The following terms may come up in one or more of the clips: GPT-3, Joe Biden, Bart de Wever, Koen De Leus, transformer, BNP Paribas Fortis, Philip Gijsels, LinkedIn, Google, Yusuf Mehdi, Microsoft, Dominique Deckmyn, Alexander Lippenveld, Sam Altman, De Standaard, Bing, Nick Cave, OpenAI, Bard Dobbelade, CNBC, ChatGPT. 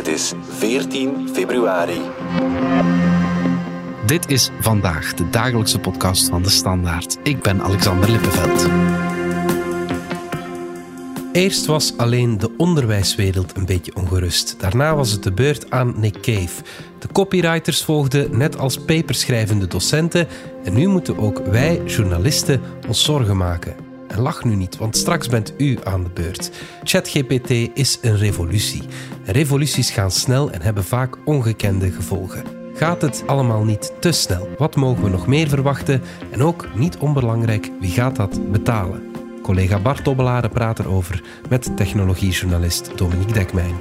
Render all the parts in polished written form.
Het is 14 februari. Dit is Vandaag, de dagelijkse podcast van De Standaard. Ik ben Alexander Lippenveld. Eerst was alleen de onderwijswereld een beetje ongerust. Daarna was het de beurt aan Nick Cave. De copywriters volgden net als paperschrijvende docenten. En nu moeten ook wij, journalisten, ons zorgen maken. En lach nu niet, want straks bent u aan de beurt. ChatGPT is een revolutie. Revoluties gaan snel en hebben vaak ongekende gevolgen. Gaat het allemaal niet te snel? Wat mogen we nog meer verwachten? En ook, niet onbelangrijk, wie gaat dat betalen? Collega Bard Dobbelade praat erover met technologiejournalist Dominique Deckmyn.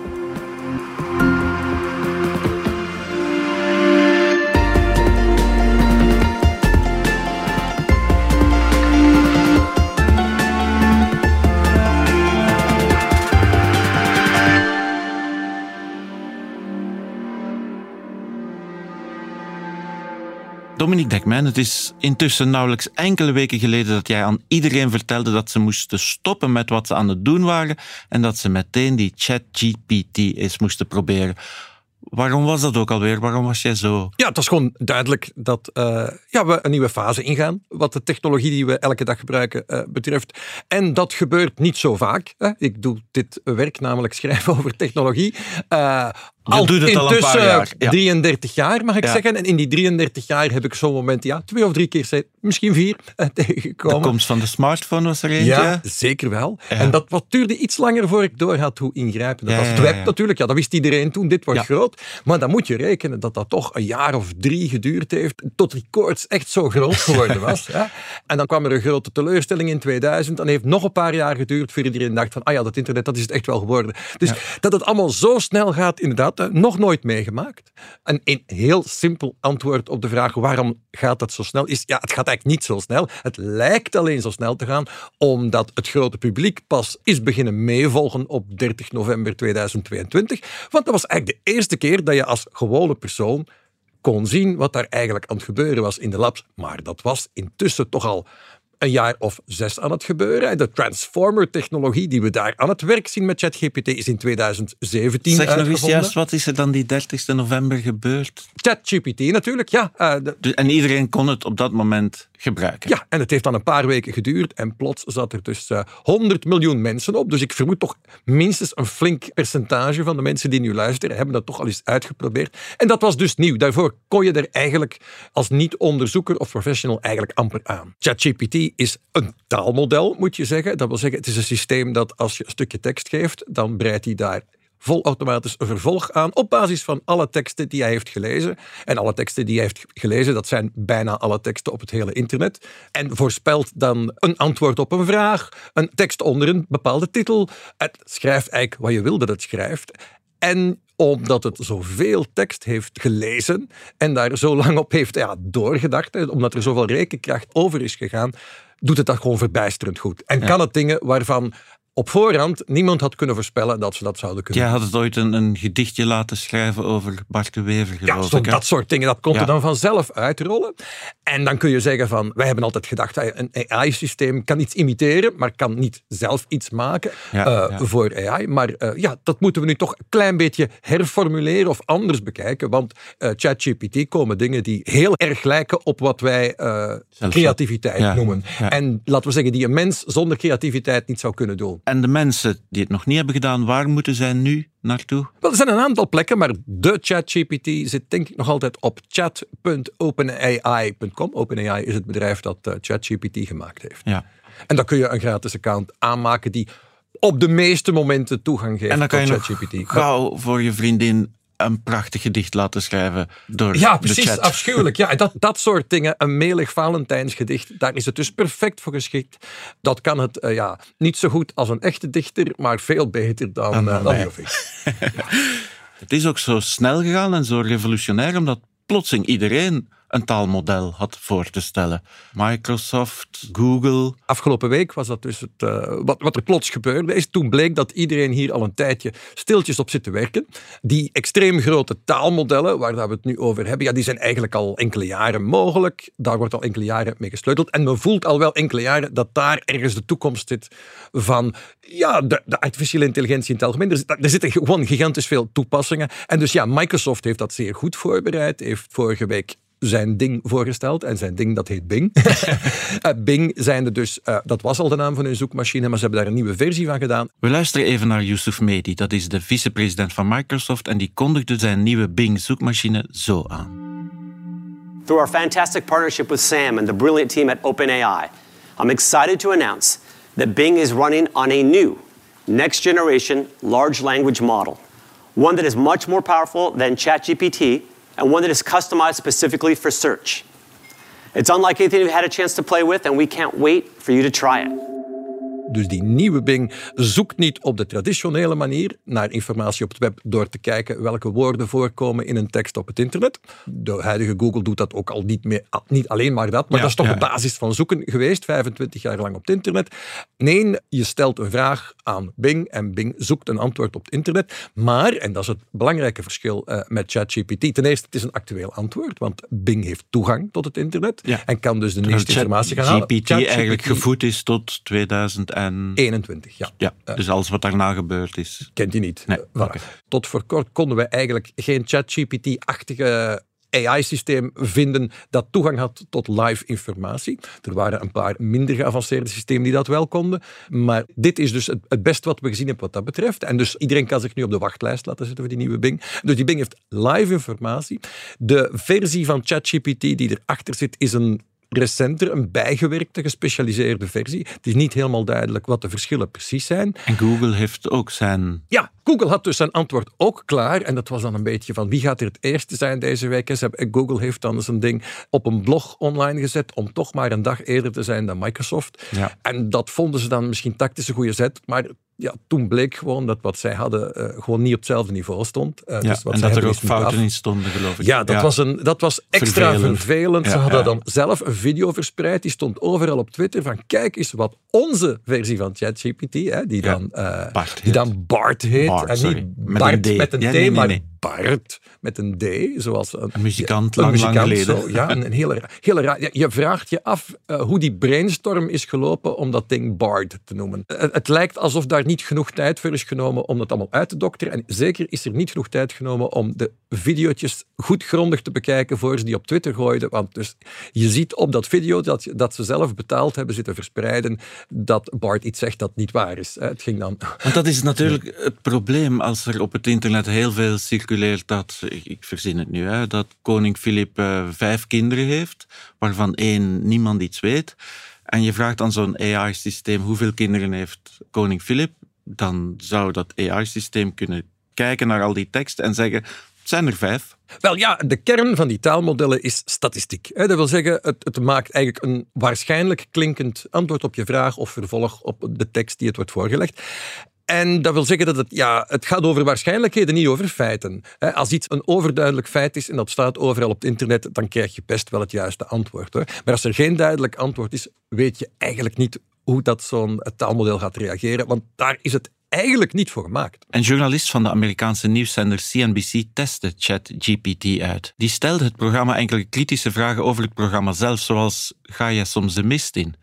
Dominique Deckmyn, het is intussen nauwelijks enkele weken geleden dat jij aan iedereen vertelde dat ze moesten stoppen met wat ze aan het doen waren en dat ze meteen die ChatGPT eens moesten proberen. Waarom was dat ook alweer? Waarom was jij zo... Ja, het was gewoon duidelijk dat we een nieuwe fase ingaan, wat de technologie die we elke dag gebruiken betreft. En dat gebeurt niet zo vaak. Hè? Ik doe dit werk, namelijk schrijven over technologie. Al een paar jaar. Ja. 33 jaar, mag ik zeggen. En in die 33 jaar heb ik zo'n moment, 2 of 3 keer, misschien 4, tegengekomen. De komst van de smartphone was er eentje. Ja, zeker wel. Ja. En dat duurde iets langer voor ik door had hoe ingrijpend dat was. Het web natuurlijk, dat wist iedereen toen, dit wordt groot. Maar dan moet je rekenen dat dat toch een jaar of 3 geduurd heeft, tot die koorts echt zo groot geworden was. Ja. En dan kwam er een grote teleurstelling in 2000. Dan heeft nog een paar jaar geduurd voor iedereen dacht van, dat internet, dat is het echt wel geworden. Dus dat het allemaal zo snel gaat, inderdaad, nog nooit meegemaakt. En een heel simpel antwoord op de vraag waarom gaat dat zo snel is, het gaat eigenlijk niet zo snel. Het lijkt alleen zo snel te gaan, omdat het grote publiek pas is beginnen meevolgen op 30 november 2022. Want dat was eigenlijk de eerste keer dat je als gewone persoon kon zien wat daar eigenlijk aan het gebeuren was in de labs. Maar dat was intussen toch al een jaar of 6 aan het gebeuren. De transformer-technologie die we daar aan het werk zien met ChatGPT is in 2017 uitgevonden. Zeg nog eens juist, wat is er dan die 30 november gebeurd? ChatGPT natuurlijk, En iedereen kon het op dat moment gebruiken. Ja, en het heeft dan een paar weken geduurd en plots zat er dus 100 miljoen mensen op. Dus ik vermoed toch minstens een flink percentage van de mensen die nu luisteren hebben dat toch al eens uitgeprobeerd. En dat was dus nieuw. Daarvoor kon je er eigenlijk als niet-onderzoeker of professional eigenlijk amper aan. ChatGPT is een taalmodel, moet je zeggen. Dat wil zeggen, het is een systeem dat als je een stukje tekst geeft, dan breidt hij daar volautomatisch een vervolg aan op basis van alle teksten die hij heeft gelezen. En alle teksten die hij heeft gelezen, dat zijn bijna alle teksten op het hele internet. En voorspelt dan een antwoord op een vraag, een tekst onder een bepaalde titel. Het schrijft eigenlijk wat je wil dat het schrijft. En omdat het zoveel tekst heeft gelezen en daar zo lang op heeft doorgedacht, omdat er zoveel rekenkracht over is gegaan, doet het dat gewoon verbijsterend goed. En kan het dingen waarvan op voorhand niemand had kunnen voorspellen dat ze dat zouden kunnen. Jij had het ooit een gedichtje laten schrijven over Bart de Wever, geloof ik. Ja, dat soort dingen, dat komt er dan vanzelf uitrollen. En dan kun je zeggen van, wij hebben altijd gedacht, een AI-systeem kan iets imiteren, maar kan niet zelf iets maken voor AI. Maar dat moeten we nu toch een klein beetje herformuleren of anders bekijken, want ChatGPT komen dingen die heel erg lijken op wat wij creativiteit noemen. Ja. En laten we zeggen, die een mens zonder creativiteit niet zou kunnen doen. En de mensen die het nog niet hebben gedaan, waar moeten zij nu naartoe? Wel, er zijn een aantal plekken, maar de ChatGPT zit denk ik nog altijd op chat.openai.com. OpenAI is het bedrijf dat ChatGPT gemaakt heeft. Ja. En dan kun je een gratis account aanmaken die op de meeste momenten toegang geeft tot ChatGPT. En dan kan je nog gauw voor je vriendin een prachtig gedicht laten schrijven door de chat. Ja, precies, afschuwelijk. Ja, dat soort dingen, een melig Valentijnsgedicht, daar is het dus perfect voor geschikt. Dat kan het niet zo goed als een echte dichter, maar veel beter dan Het is ook zo snel gegaan en zo revolutionair, omdat plotseling iedereen een taalmodel had voor te stellen. Microsoft, Google. Afgelopen week was dat dus wat er plots gebeurde is. Toen bleek dat iedereen hier al een tijdje stiltjes op zit te werken. Die extreem grote taalmodellen, waar dat we het nu over hebben, ja, die zijn eigenlijk al enkele jaren mogelijk. Daar wordt al enkele jaren mee gesleuteld. En men voelt al wel enkele jaren dat daar ergens de toekomst zit van ja, de artificiële intelligentie in het algemeen. Er zitten gewoon gigantisch veel toepassingen. En dus ja, Microsoft heeft dat zeer goed voorbereid, heeft vorige week zijn ding voorgesteld. En zijn ding, dat heet Bing. Bing zijnde dus, dat was al de naam van hun zoekmachine, maar ze hebben daar een nieuwe versie van gedaan. We luisteren even naar Yusuf Mehdi, dat is de vicepresident van Microsoft, en die kondigde zijn nieuwe Bing-zoekmachine zo aan. Through our fantastic partnership with Sam and the brilliant team at OpenAI, I'm excited to announce that Bing is running on a new, next-generation large language model. One that is much more powerful than ChatGPT, and one that is customized specifically for search. It's unlike anything you've had a chance to play with, and we can't wait for you to try it. Dus die nieuwe Bing zoekt niet op de traditionele manier naar informatie op het web door te kijken welke woorden voorkomen in een tekst op het internet. De huidige Google doet dat ook al niet meer, niet alleen maar dat, maar ja, dat is toch de basis van zoeken geweest, 25 jaar lang op het internet. Nee, je stelt een vraag aan Bing en Bing zoekt een antwoord op het internet. Maar, en dat is het belangrijke verschil met ChatGPT, ten eerste, het is een actueel antwoord, want Bing heeft toegang tot het internet en kan dus de nieuwste informatie gaan halen. ChatGPT eigenlijk gevoed is tot 2021, ja. Dus alles wat daarna gebeurd is. Kent hij niet. Nee, okay. Tot voor kort konden we eigenlijk geen ChatGPT-achtige AI-systeem vinden dat toegang had tot live informatie. Er waren een paar minder geavanceerde systemen die dat wel konden. Maar dit is dus het beste wat we gezien hebben wat dat betreft. En dus iedereen kan zich nu op de wachtlijst laten zetten voor die nieuwe Bing. Dus die Bing heeft live informatie. De versie van ChatGPT die erachter zit is een recenter, een bijgewerkte, gespecialiseerde versie. Het is niet helemaal duidelijk wat de verschillen precies zijn. En Google heeft ook zijn... Ja, Google had dus zijn antwoord ook klaar. En dat was dan een beetje van wie gaat er het eerste zijn deze week. Google heeft dan zijn ding op een blog online gezet om toch maar een dag eerder te zijn dan Microsoft. Ja. En dat vonden ze dan misschien tactisch een goede zet, maar... Ja, toen bleek gewoon dat wat zij hadden gewoon niet op hetzelfde niveau stond. Dus wat en dat er ook fouten in stonden, geloof ik. Ja, dat was extra vervelend. Ze hadden dan zelf een video verspreid. Die stond overal op Twitter van kijk eens wat onze versie van ChatGPT, Bard met een D, zoals een muzikant lang geleden. Zo, een hele raar. Ja, je vraagt je af hoe die brainstorm is gelopen om dat ding Bard te noemen. Het lijkt alsof daar niet genoeg tijd voor is genomen om dat allemaal uit te dokteren. En zeker is er niet genoeg tijd genomen om de video's goed grondig te bekijken voor ze die op Twitter gooiden. Want dus je ziet op dat video dat ze zelf betaald hebben zitten verspreiden dat Bard iets zegt dat niet waar is. Het ging dan... Want dat is natuurlijk het probleem als er op het internet heel veel dat, ik verzin het nu, dat koning Filip 5 kinderen heeft, waarvan 1 niemand iets weet. En je vraagt aan zo'n AI-systeem hoeveel kinderen heeft koning Filip, dan zou dat AI-systeem kunnen kijken naar al die teksten en zeggen, het zijn er 5. Wel ja, de kern van die taalmodellen is statistiek. Dat wil zeggen, het maakt eigenlijk een waarschijnlijk klinkend antwoord op je vraag of vervolg op de tekst die het wordt voorgelegd. En dat wil zeggen dat het gaat over waarschijnlijkheden, niet over feiten. Als iets een overduidelijk feit is en dat staat overal op het internet, dan krijg je best wel het juiste antwoord, hoor. Maar als er geen duidelijk antwoord is, weet je eigenlijk niet hoe dat zo'n taalmodel gaat reageren, want daar is het eigenlijk niet voor gemaakt. Een journalist van de Amerikaanse nieuwszender CNBC testte ChatGPT uit. Die stelde het programma enkele kritische vragen over het programma zelf, zoals ga je soms de mist in?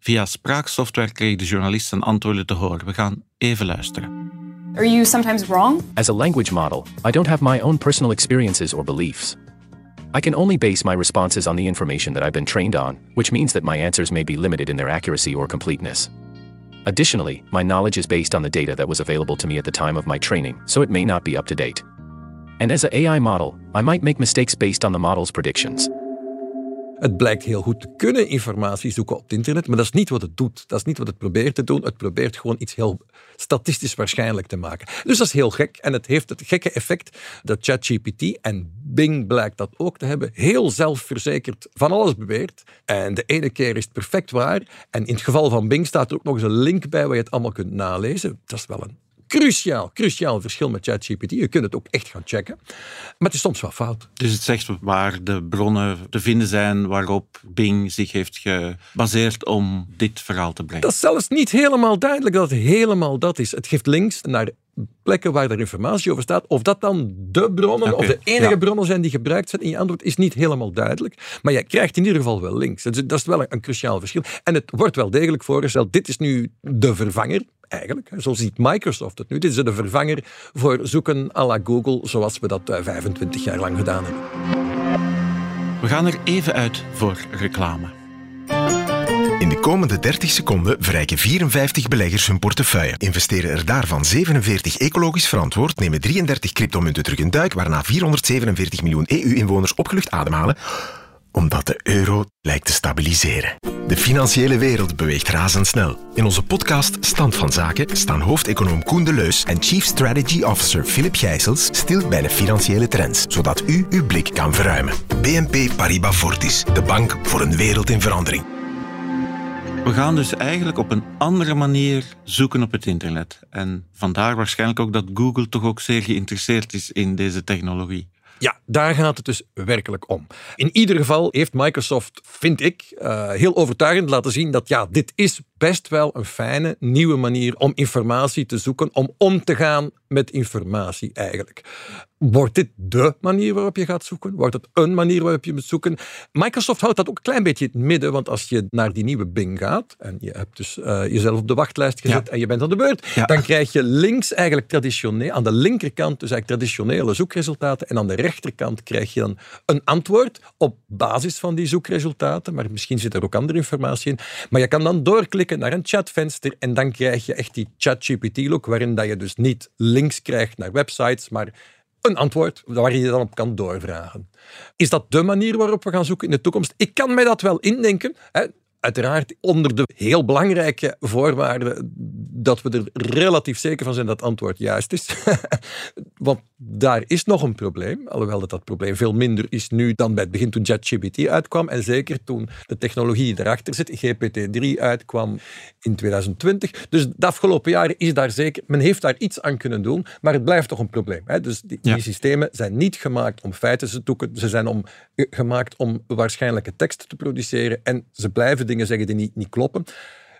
Via spraaksoftware kreeg de journalist zijn antwoorden te horen. We gaan even luisteren. Are you sometimes wrong? As a language model, I don't have my own personal experiences or beliefs. I can only base my responses on the information that I've been trained on, which means that my answers may be limited in their accuracy or completeness. Additionally, my knowledge is based on the data that was available to me at the time of my training, so it may not be up to date. And as an AI model, I might make mistakes based on the model's predictions. Het blijkt heel goed te kunnen informatie zoeken op het internet, maar dat is niet wat het doet. Dat is niet wat het probeert te doen. Het probeert gewoon iets heel statistisch waarschijnlijk te maken. Dus dat is heel gek. En het heeft het gekke effect dat ChatGPT, en Bing blijkt dat ook te hebben, heel zelfverzekerd van alles beweert. En de ene keer is het perfect waar. En in het geval van Bing staat er ook nog eens een link bij waar je het allemaal kunt nalezen. Dat is wel een cruciaal verschil met ChatGPT. Je kunt het ook echt gaan checken. Maar het is soms wel fout. Dus het zegt waar de bronnen te vinden zijn waarop Bing zich heeft gebaseerd om dit verhaal te brengen. Dat is zelfs niet helemaal duidelijk dat het helemaal dat is. Het geeft links naar de plekken waar er informatie over staat. Of dat dan de bronnen of de enige bronnen zijn die gebruikt zijn in je antwoord, is niet helemaal duidelijk. Maar je krijgt in ieder geval wel links. Dus dat is wel een cruciaal verschil. En het wordt wel degelijk voorgesteld. Dit is nu de vervanger. Eigenlijk, zo ziet Microsoft het nu. Dit is de vervanger voor zoeken à la Google, zoals we dat 25 jaar lang gedaan hebben. We gaan er even uit voor reclame. In de komende 30 seconden verrijken 54 beleggers hun portefeuille. Investeren er daarvan 47 ecologisch verantwoord, nemen 33 cryptomunten terug een duik, waarna 447 miljoen EU-inwoners opgelucht ademhalen, omdat de euro lijkt te stabiliseren. De financiële wereld beweegt razendsnel. In onze podcast Stand van Zaken staan hoofdeconoom Koen De Leus en Chief Strategy Officer Philip Gijsels stil bij de financiële trends, zodat u uw blik kan verruimen. BNP Paribas Fortis, de bank voor een wereld in verandering. We gaan dus eigenlijk op een andere manier zoeken op het internet. En vandaar waarschijnlijk ook dat Google toch ook zeer geïnteresseerd is in deze technologie. Ja, daar gaat het dus werkelijk om. In ieder geval heeft Microsoft, vind ik, heel overtuigend laten zien dat ja, dit is best wel een fijne nieuwe manier om informatie te zoeken, om te gaan met informatie eigenlijk. Wordt dit de manier waarop je gaat zoeken? Wordt het een manier waarop je moet zoeken? Microsoft houdt dat ook een klein beetje in het midden, want als je naar die nieuwe Bing gaat en je hebt dus jezelf op de wachtlijst gezet en je bent aan de beurt, dan krijg je links eigenlijk traditioneel, aan de linkerkant dus eigenlijk traditionele zoekresultaten en aan de rechterkant krijg je dan een antwoord op basis van die zoekresultaten, maar misschien zit er ook andere informatie in. Maar je kan dan doorklikken naar een chatvenster en dan krijg je echt die ChatGPT-look, waarin dat je dus niet links krijgt naar websites, maar een antwoord waar je dan op kan doorvragen. Is dat de manier waarop we gaan zoeken in de toekomst? Ik kan mij dat wel indenken. Hè? Uiteraard onder de heel belangrijke voorwaarde dat we er relatief zeker van zijn dat het antwoord juist is. Want daar is nog een probleem. Alhoewel dat probleem veel minder is nu dan bij het begin toen ChatGPT uitkwam. En zeker toen de technologie die erachter zit, GPT-3 uitkwam in 2020. Dus de afgelopen jaren is daar zeker, men heeft daar iets aan kunnen doen, maar het blijft toch een probleem. Hè? Dus die systemen zijn niet gemaakt om feiten te zoeken. Ze zijn gemaakt om waarschijnlijke teksten te produceren en ze blijven dingen zeggen die niet kloppen.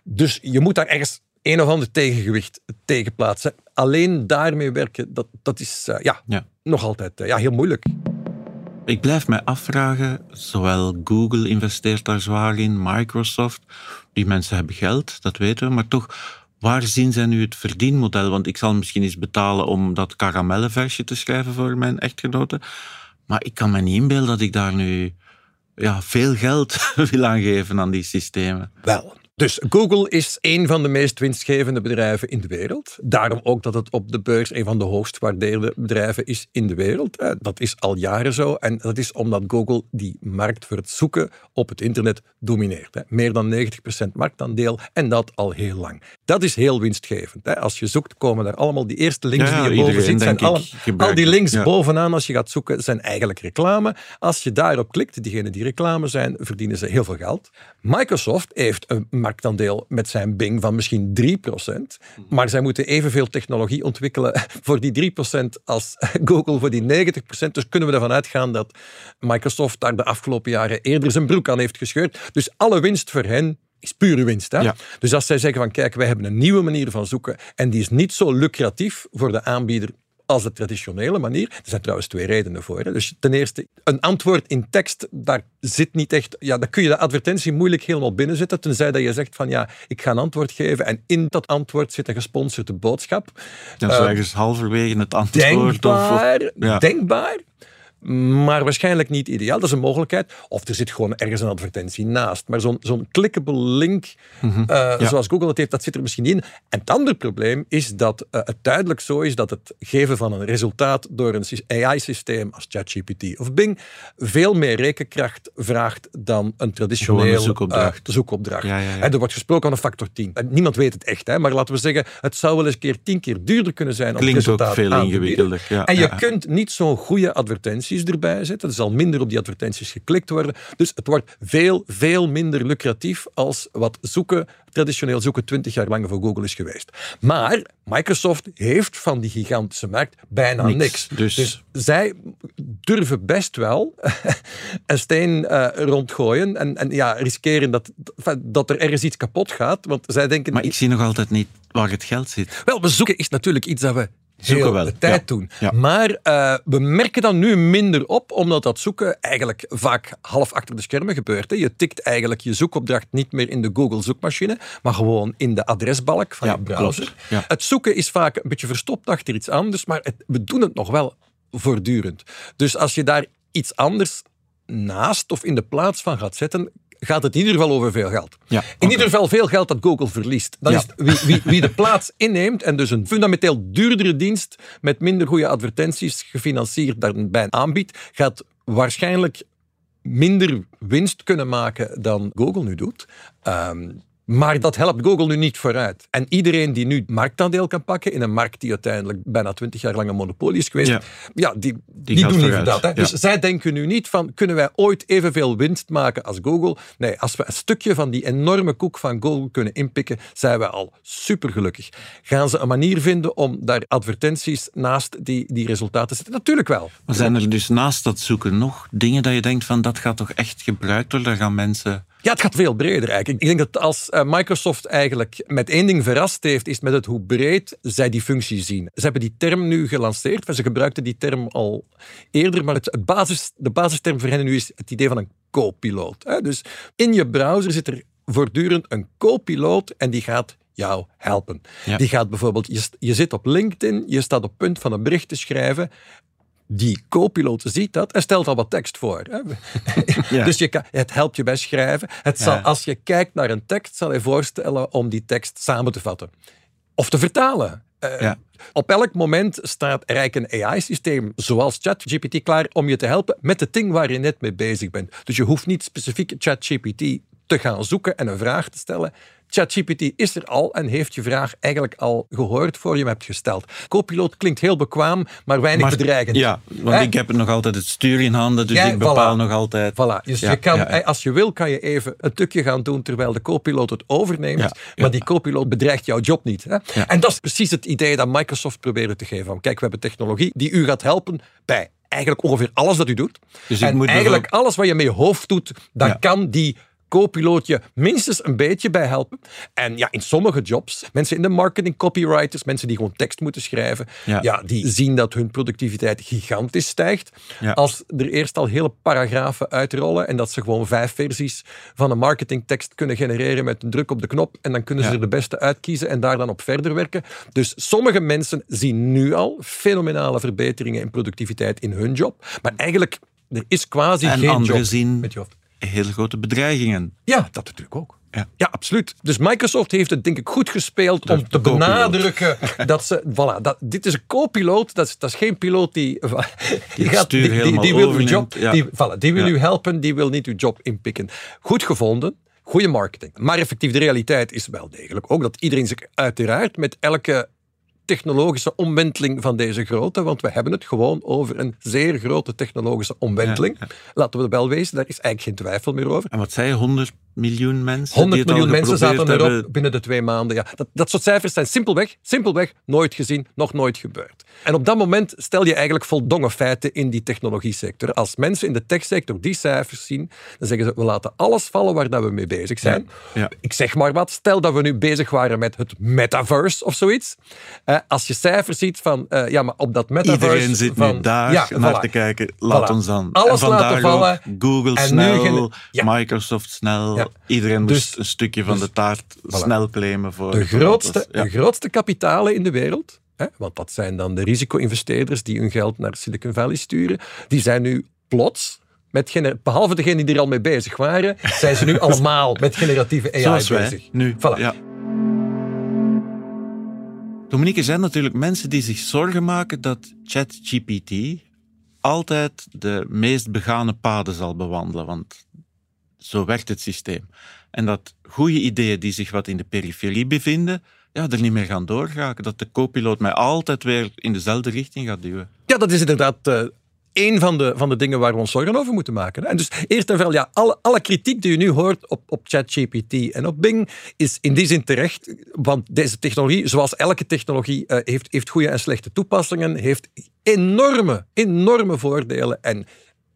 Dus je moet daar ergens een of ander tegengewicht tegen plaatsen. Alleen daarmee werken, dat is nog altijd heel moeilijk. Ik blijf mij afvragen, zowel Google investeert daar zwaar in, Microsoft, die mensen hebben geld, dat weten we, maar toch, waar zien zij nu het verdienmodel? Want ik zal misschien eens betalen om dat karamellenversje te schrijven voor mijn echtgenote, maar ik kan me niet inbeelden dat ik daar nu veel geld wil aangeven aan die systemen. Wel, dus Google is een van de meest winstgevende bedrijven in de wereld. Daarom ook dat het op de beurs een van de hoogst gewaardeerde bedrijven is in de wereld. Dat is al jaren zo. En dat is omdat Google die markt voor het zoeken op het internet domineert. Meer dan 90% marktaandeel en dat al heel lang. Dat is heel winstgevend. Als je zoekt, komen daar allemaal die eerste links die je boven ziet. Al die links bovenaan, als je gaat zoeken, zijn eigenlijk reclame. Als je daarop klikt, diegenen die reclame zijn, verdienen ze heel veel geld. Microsoft heeft een marktaandeel met zijn Bing van misschien 3%. Maar zij moeten evenveel technologie ontwikkelen voor die 3% als Google voor die 90%. Dus kunnen we ervan uitgaan dat Microsoft daar de afgelopen jaren eerder zijn broek aan heeft gescheurd. Dus alle winst voor hen is pure winst. Hè? Ja. Dus als zij zeggen van kijk, wij hebben een nieuwe manier van zoeken en die is niet zo lucratief voor de aanbieder als de traditionele manier. Er zijn trouwens 2 redenen voor. Hè. Dus ten eerste, een antwoord in tekst, daar zit niet echt, daar kun je de advertentie moeilijk helemaal binnenzetten, tenzij dat je zegt van ik ga een antwoord geven en in dat antwoord zit een gesponsorde boodschap. Dan is ergens halverwege het antwoord. Denkbaar. Maar waarschijnlijk niet ideaal. Dat is een mogelijkheid. Of er zit gewoon ergens een advertentie naast. Maar zo'n clickable link, zoals Google het heeft, dat zit er misschien niet in. En het andere probleem is dat het duidelijk zo is dat het geven van een resultaat door een AI-systeem als ChatGPT of Bing veel meer rekenkracht vraagt dan een traditionele zoekopdracht. Ja. Er wordt gesproken van een factor 10. En niemand weet het echt, hè? Maar laten we zeggen, het zou wel eens 10 keer duurder kunnen zijn. Klinkt om resultaat ook veel ingewikkelder. Ja, en je kunt niet zo'n goede advertentie advertenties erbij zetten. Er zal minder op die advertenties geklikt worden. Dus het wordt veel, veel minder lucratief als wat zoeken, traditioneel zoeken 20 jaar lang voor Google is geweest. Maar Microsoft heeft van die gigantische markt bijna niks. Dus zij durven best wel een steen rondgooien en ja, riskeren dat er ergens iets kapot gaat. Want zij denken, maar ik zie nog altijd niet waar het geld zit. Wel, we zoeken is natuurlijk iets dat we zoeken wel de tijd doen. Ja. Maar we merken dat nu minder op, omdat dat zoeken eigenlijk vaak half achter de schermen gebeurt. Hè. Je tikt eigenlijk je zoekopdracht niet meer in de Google-zoekmachine, maar gewoon in de adresbalk van je browser. Ja. Het zoeken is vaak een beetje verstopt achter iets anders, maar we doen het nog wel voortdurend. Dus als je daar iets anders naast of in de plaats van gaat zetten, gaat het in ieder geval over veel geld. Ja, okay. In ieder geval veel geld dat Google verliest. Dat is wie de plaats inneemt en dus een fundamenteel duurdere dienst met minder goede advertenties gefinancierd daarbij aanbiedt, gaat waarschijnlijk minder winst kunnen maken dan Google nu doet. Maar dat helpt Google nu niet vooruit. En iedereen die nu marktaandeel kan pakken in een markt die uiteindelijk bijna 20 jaar lang een monopolie is geweest, die doen liever dat. Hè. Ja. Dus zij denken nu niet van, kunnen wij ooit evenveel winst maken als Google? Nee, als we een stukje van die enorme koek van Google kunnen inpikken, zijn we al supergelukkig. Gaan ze een manier vinden om daar advertenties naast die resultaten te zetten? Natuurlijk wel. Maar zijn er dus naast dat zoeken nog dingen dat je denkt van, dat gaat toch echt gebruikt worden? Daar gaan mensen... Ja, het gaat veel breder eigenlijk. Ik denk dat als Microsoft eigenlijk met één ding verrast heeft, is met het hoe breed zij die functie zien. Ze hebben die term nu gelanceerd. Ze gebruikten die term al eerder, maar de basisterm voor hen nu is het idee van een co-piloot. Dus in je browser zit er voortdurend een co-piloot en die gaat jou helpen. Ja. Die gaat bijvoorbeeld, je zit op LinkedIn, je staat op punt van een bericht te schrijven. Die co-piloot ziet dat en stelt al wat tekst voor. Hè? Ja. Dus het helpt je bij schrijven. Het zal, als je kijkt naar een tekst, zal je voorstellen om die tekst samen te vatten. Of te vertalen. Op elk moment staat er eigenlijk een AI-systeem zoals ChatGPT klaar om je te helpen met het ding waar je net mee bezig bent. Dus je hoeft niet specifiek ChatGPT te gaan zoeken en een vraag te stellen. ChatGPT is er al en heeft je vraag eigenlijk al gehoord voor je hem hebt gesteld. Co-piloot klinkt heel bekwaam, maar weinig bedreigend. Ja, want ik heb nog altijd het stuur in handen, dus ik bepaal nog altijd. Voilà. Dus je kan, als je wil, kan je even een tukje gaan doen terwijl de co-piloot het overneemt, maar die co-piloot bedreigt jouw job niet. Hè? Ja. En dat is precies het idee dat Microsoft probeert te geven. Kijk, we hebben technologie die u gaat helpen bij eigenlijk ongeveer alles dat u doet. Dus en eigenlijk alles wat je met je hoofd doet, dan kan die co-piloot je minstens een beetje bij helpen. En ja, in sommige jobs, mensen in de marketing, copywriters, mensen die gewoon tekst moeten schrijven, die zien dat hun productiviteit gigantisch stijgt. Ja. Als er eerst al hele paragrafen uitrollen en dat ze gewoon 5 versies van een marketingtekst kunnen genereren met een druk op de knop en dan kunnen ze er de beste uitkiezen en daar dan op verder werken. Dus sommige mensen zien nu al fenomenale verbeteringen in productiviteit in hun job. Maar eigenlijk, er is quasi geen job met je hoofd. Hele grote bedreigingen. Ja, dat natuurlijk ook. Ja, absoluut. Dus Microsoft heeft het denk ik goed gespeeld om te benadrukken dat ze... Voilà, dit is een co-piloot. Dat is geen piloot die... Die gaat, stuur die wil uw job... Die wil u helpen, die wil niet uw job inpikken. Goed gevonden. Goede marketing. Maar effectief, de realiteit is wel degelijk ook dat iedereen zich uiteraard met elke technologische omwenteling van deze grootte, want we hebben het gewoon over een zeer grote technologische omwenteling. Ja. Laten we wel wezen, daar is eigenlijk geen twijfel meer over. En wat zei je, 100 miljoen mensen? 100 miljoen mensen zaten erop binnen de 2 maanden. Ja. Dat soort cijfers zijn simpelweg nooit gezien, nog nooit gebeurd. En op dat moment stel je eigenlijk voldongen feiten in die technologiesector. Als mensen in de techsector die cijfers zien, dan zeggen ze, we laten alles vallen waar dat we mee bezig zijn. Ja. Ja. Ik zeg maar wat, stel dat we nu bezig waren met het metaverse of zoiets. Als je cijfers ziet van, maar op dat metaverse... Iedereen zit nu daar naar te kijken. Laat ons dan. Alles laten vallen. Google en snel, Microsoft snel. Ja. Iedereen moest een stukje van de taart snel claimen. Voor de grootste kapitalen in de wereld, hè, want dat zijn dan de risico-investeerders die hun geld naar Silicon Valley sturen, die zijn nu plots... behalve degenen die er al mee bezig waren, zijn ze nu allemaal met generatieve AI bezig. Nu. Voilà. Ja. Dominique, er zijn natuurlijk mensen die zich zorgen maken dat ChatGPT altijd de meest begane paden zal bewandelen, want zo werkt het systeem. En dat goede ideeën die zich wat in de periferie bevinden, er niet meer gaan doorraken. Dat de co-piloot mij altijd weer in dezelfde richting gaat duwen. Ja, dat is inderdaad één van de dingen waar we ons zorgen over moeten maken. En dus eerst en vooral, ja, alle kritiek die u nu hoort op ChatGPT en op Bing is in die zin terecht, want deze technologie, zoals elke technologie, heeft goede en slechte toepassingen, heeft enorme voordelen en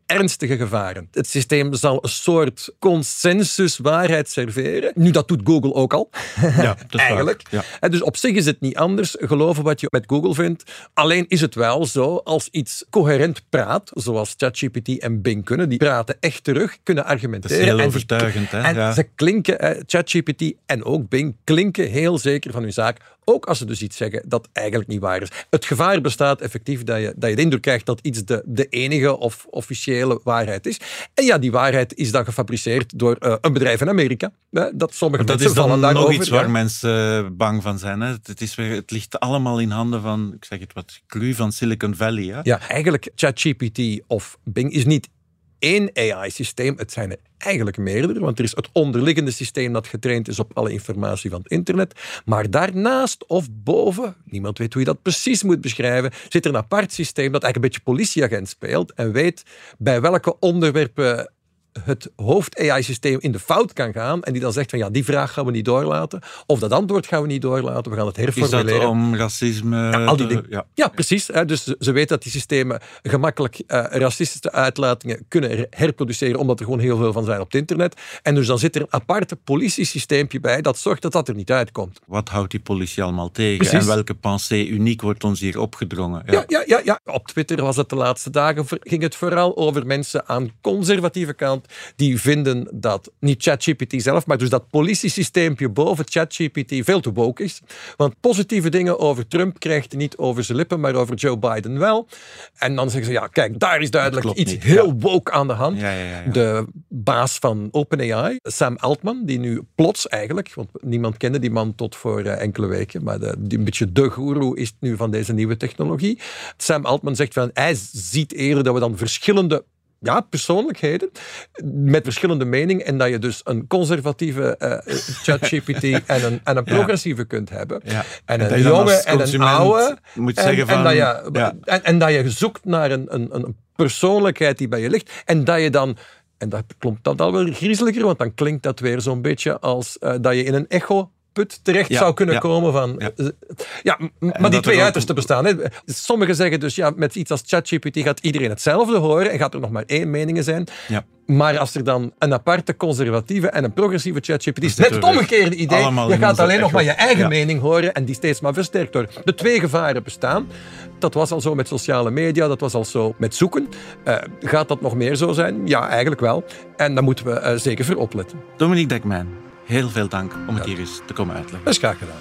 ernstige gevaren. Het systeem zal een soort consensuswaarheid serveren. Nu, dat doet Google ook al. Ja, dat eigenlijk. Ja. En dus op zich is het niet anders. Geloven wat je met Google vindt. Alleen is het wel zo, als iets coherent praat, zoals ChatGPT en Bing kunnen, die praten echt terug, kunnen argumenteren. Dat is heel overtuigend. Hè? En ja. Ze klinken, ChatGPT en ook Bing, klinken heel zeker van hun zaak. Ook als ze dus iets zeggen dat eigenlijk niet waar is. Het gevaar bestaat effectief dat je de indruk krijgt dat iets de enige of officiële waarheid is. En ja, die waarheid is dan gefabriceerd door een bedrijf in Amerika. Dat sommige maar mensen vallen daarover. Dat is dan nog iets waar mensen bang van zijn. Hè? Het ligt allemaal in handen van, ik zeg het wat, Clue van Silicon Valley. Hè? Ja, eigenlijk ChatGPT of Bing is niet één AI-systeem, het zijn er eigenlijk meerdere, want er is het onderliggende systeem dat getraind is op alle informatie van het internet, maar daarnaast of boven, niemand weet hoe je dat precies moet beschrijven, zit er een apart systeem dat eigenlijk een beetje politieagent speelt en weet bij welke onderwerpen het hoofd-AI-systeem in de fout kan gaan en die dan zegt van ja, die vraag gaan we niet doorlaten of dat antwoord gaan we niet doorlaten, we gaan het herformuleren. Is dat om racisme? Ja, al die dingen. Ja, precies. Dus ze weten dat die systemen gemakkelijk racistische uitlatingen kunnen herproduceren omdat er gewoon heel veel van zijn op het internet. En dus dan zit er een aparte politiesysteempje bij dat zorgt dat dat er niet uitkomt. Wat houdt die politie allemaal tegen? Precies. En welke pensée uniek wordt ons hier opgedrongen? Ja. Ja. Op Twitter was het de laatste dagen, ging het vooral over mensen aan conservatieve kant die vinden dat, niet ChatGPT zelf, maar dus dat politiesysteempje boven ChatGPT veel te woke is. Want positieve dingen over Trump krijgt hij niet over zijn lippen, maar over Joe Biden wel. En dan zeggen ze, ja kijk, daar is duidelijk iets heel woke aan de hand. Ja. De baas van OpenAI, Sam Altman, die nu plots eigenlijk, want niemand kende die man tot voor enkele weken, maar die een beetje de goeroe is nu van deze nieuwe technologie. Sam Altman zegt van, hij ziet eerder dat we dan verschillende persoonlijkheden met verschillende meningen en dat je dus een conservatieve ChatGPT en een progressieve kunt hebben. Ja. En een jonge en een oude. En dat je zoekt naar een persoonlijkheid die bij je ligt en dat je dan, en dat klopt dan al wel griezeliger, want dan klinkt dat weer zo'n beetje als dat je in een echo terecht zou kunnen komen van... Maar die twee uitersten bestaan. Hè. Sommigen zeggen dus, ja, met iets als ChatGPT gaat iedereen hetzelfde horen en gaat er nog maar één meningen zijn. Ja. Maar als er dan een aparte conservatieve en een progressieve ChatGPT is, net het omgekeerde idee. Allemaal je gaat alleen nog maar je eigen mening horen en die steeds maar versterkt worden. De twee gevaren bestaan. Dat was al zo met sociale media, dat was al zo met zoeken. Gaat dat nog meer zo zijn? Ja, eigenlijk wel. En daar moeten we zeker voor opletten. Dominique Deckmyn, heel veel dank om het hier eens te komen uitleggen. Dat is graag gedaan.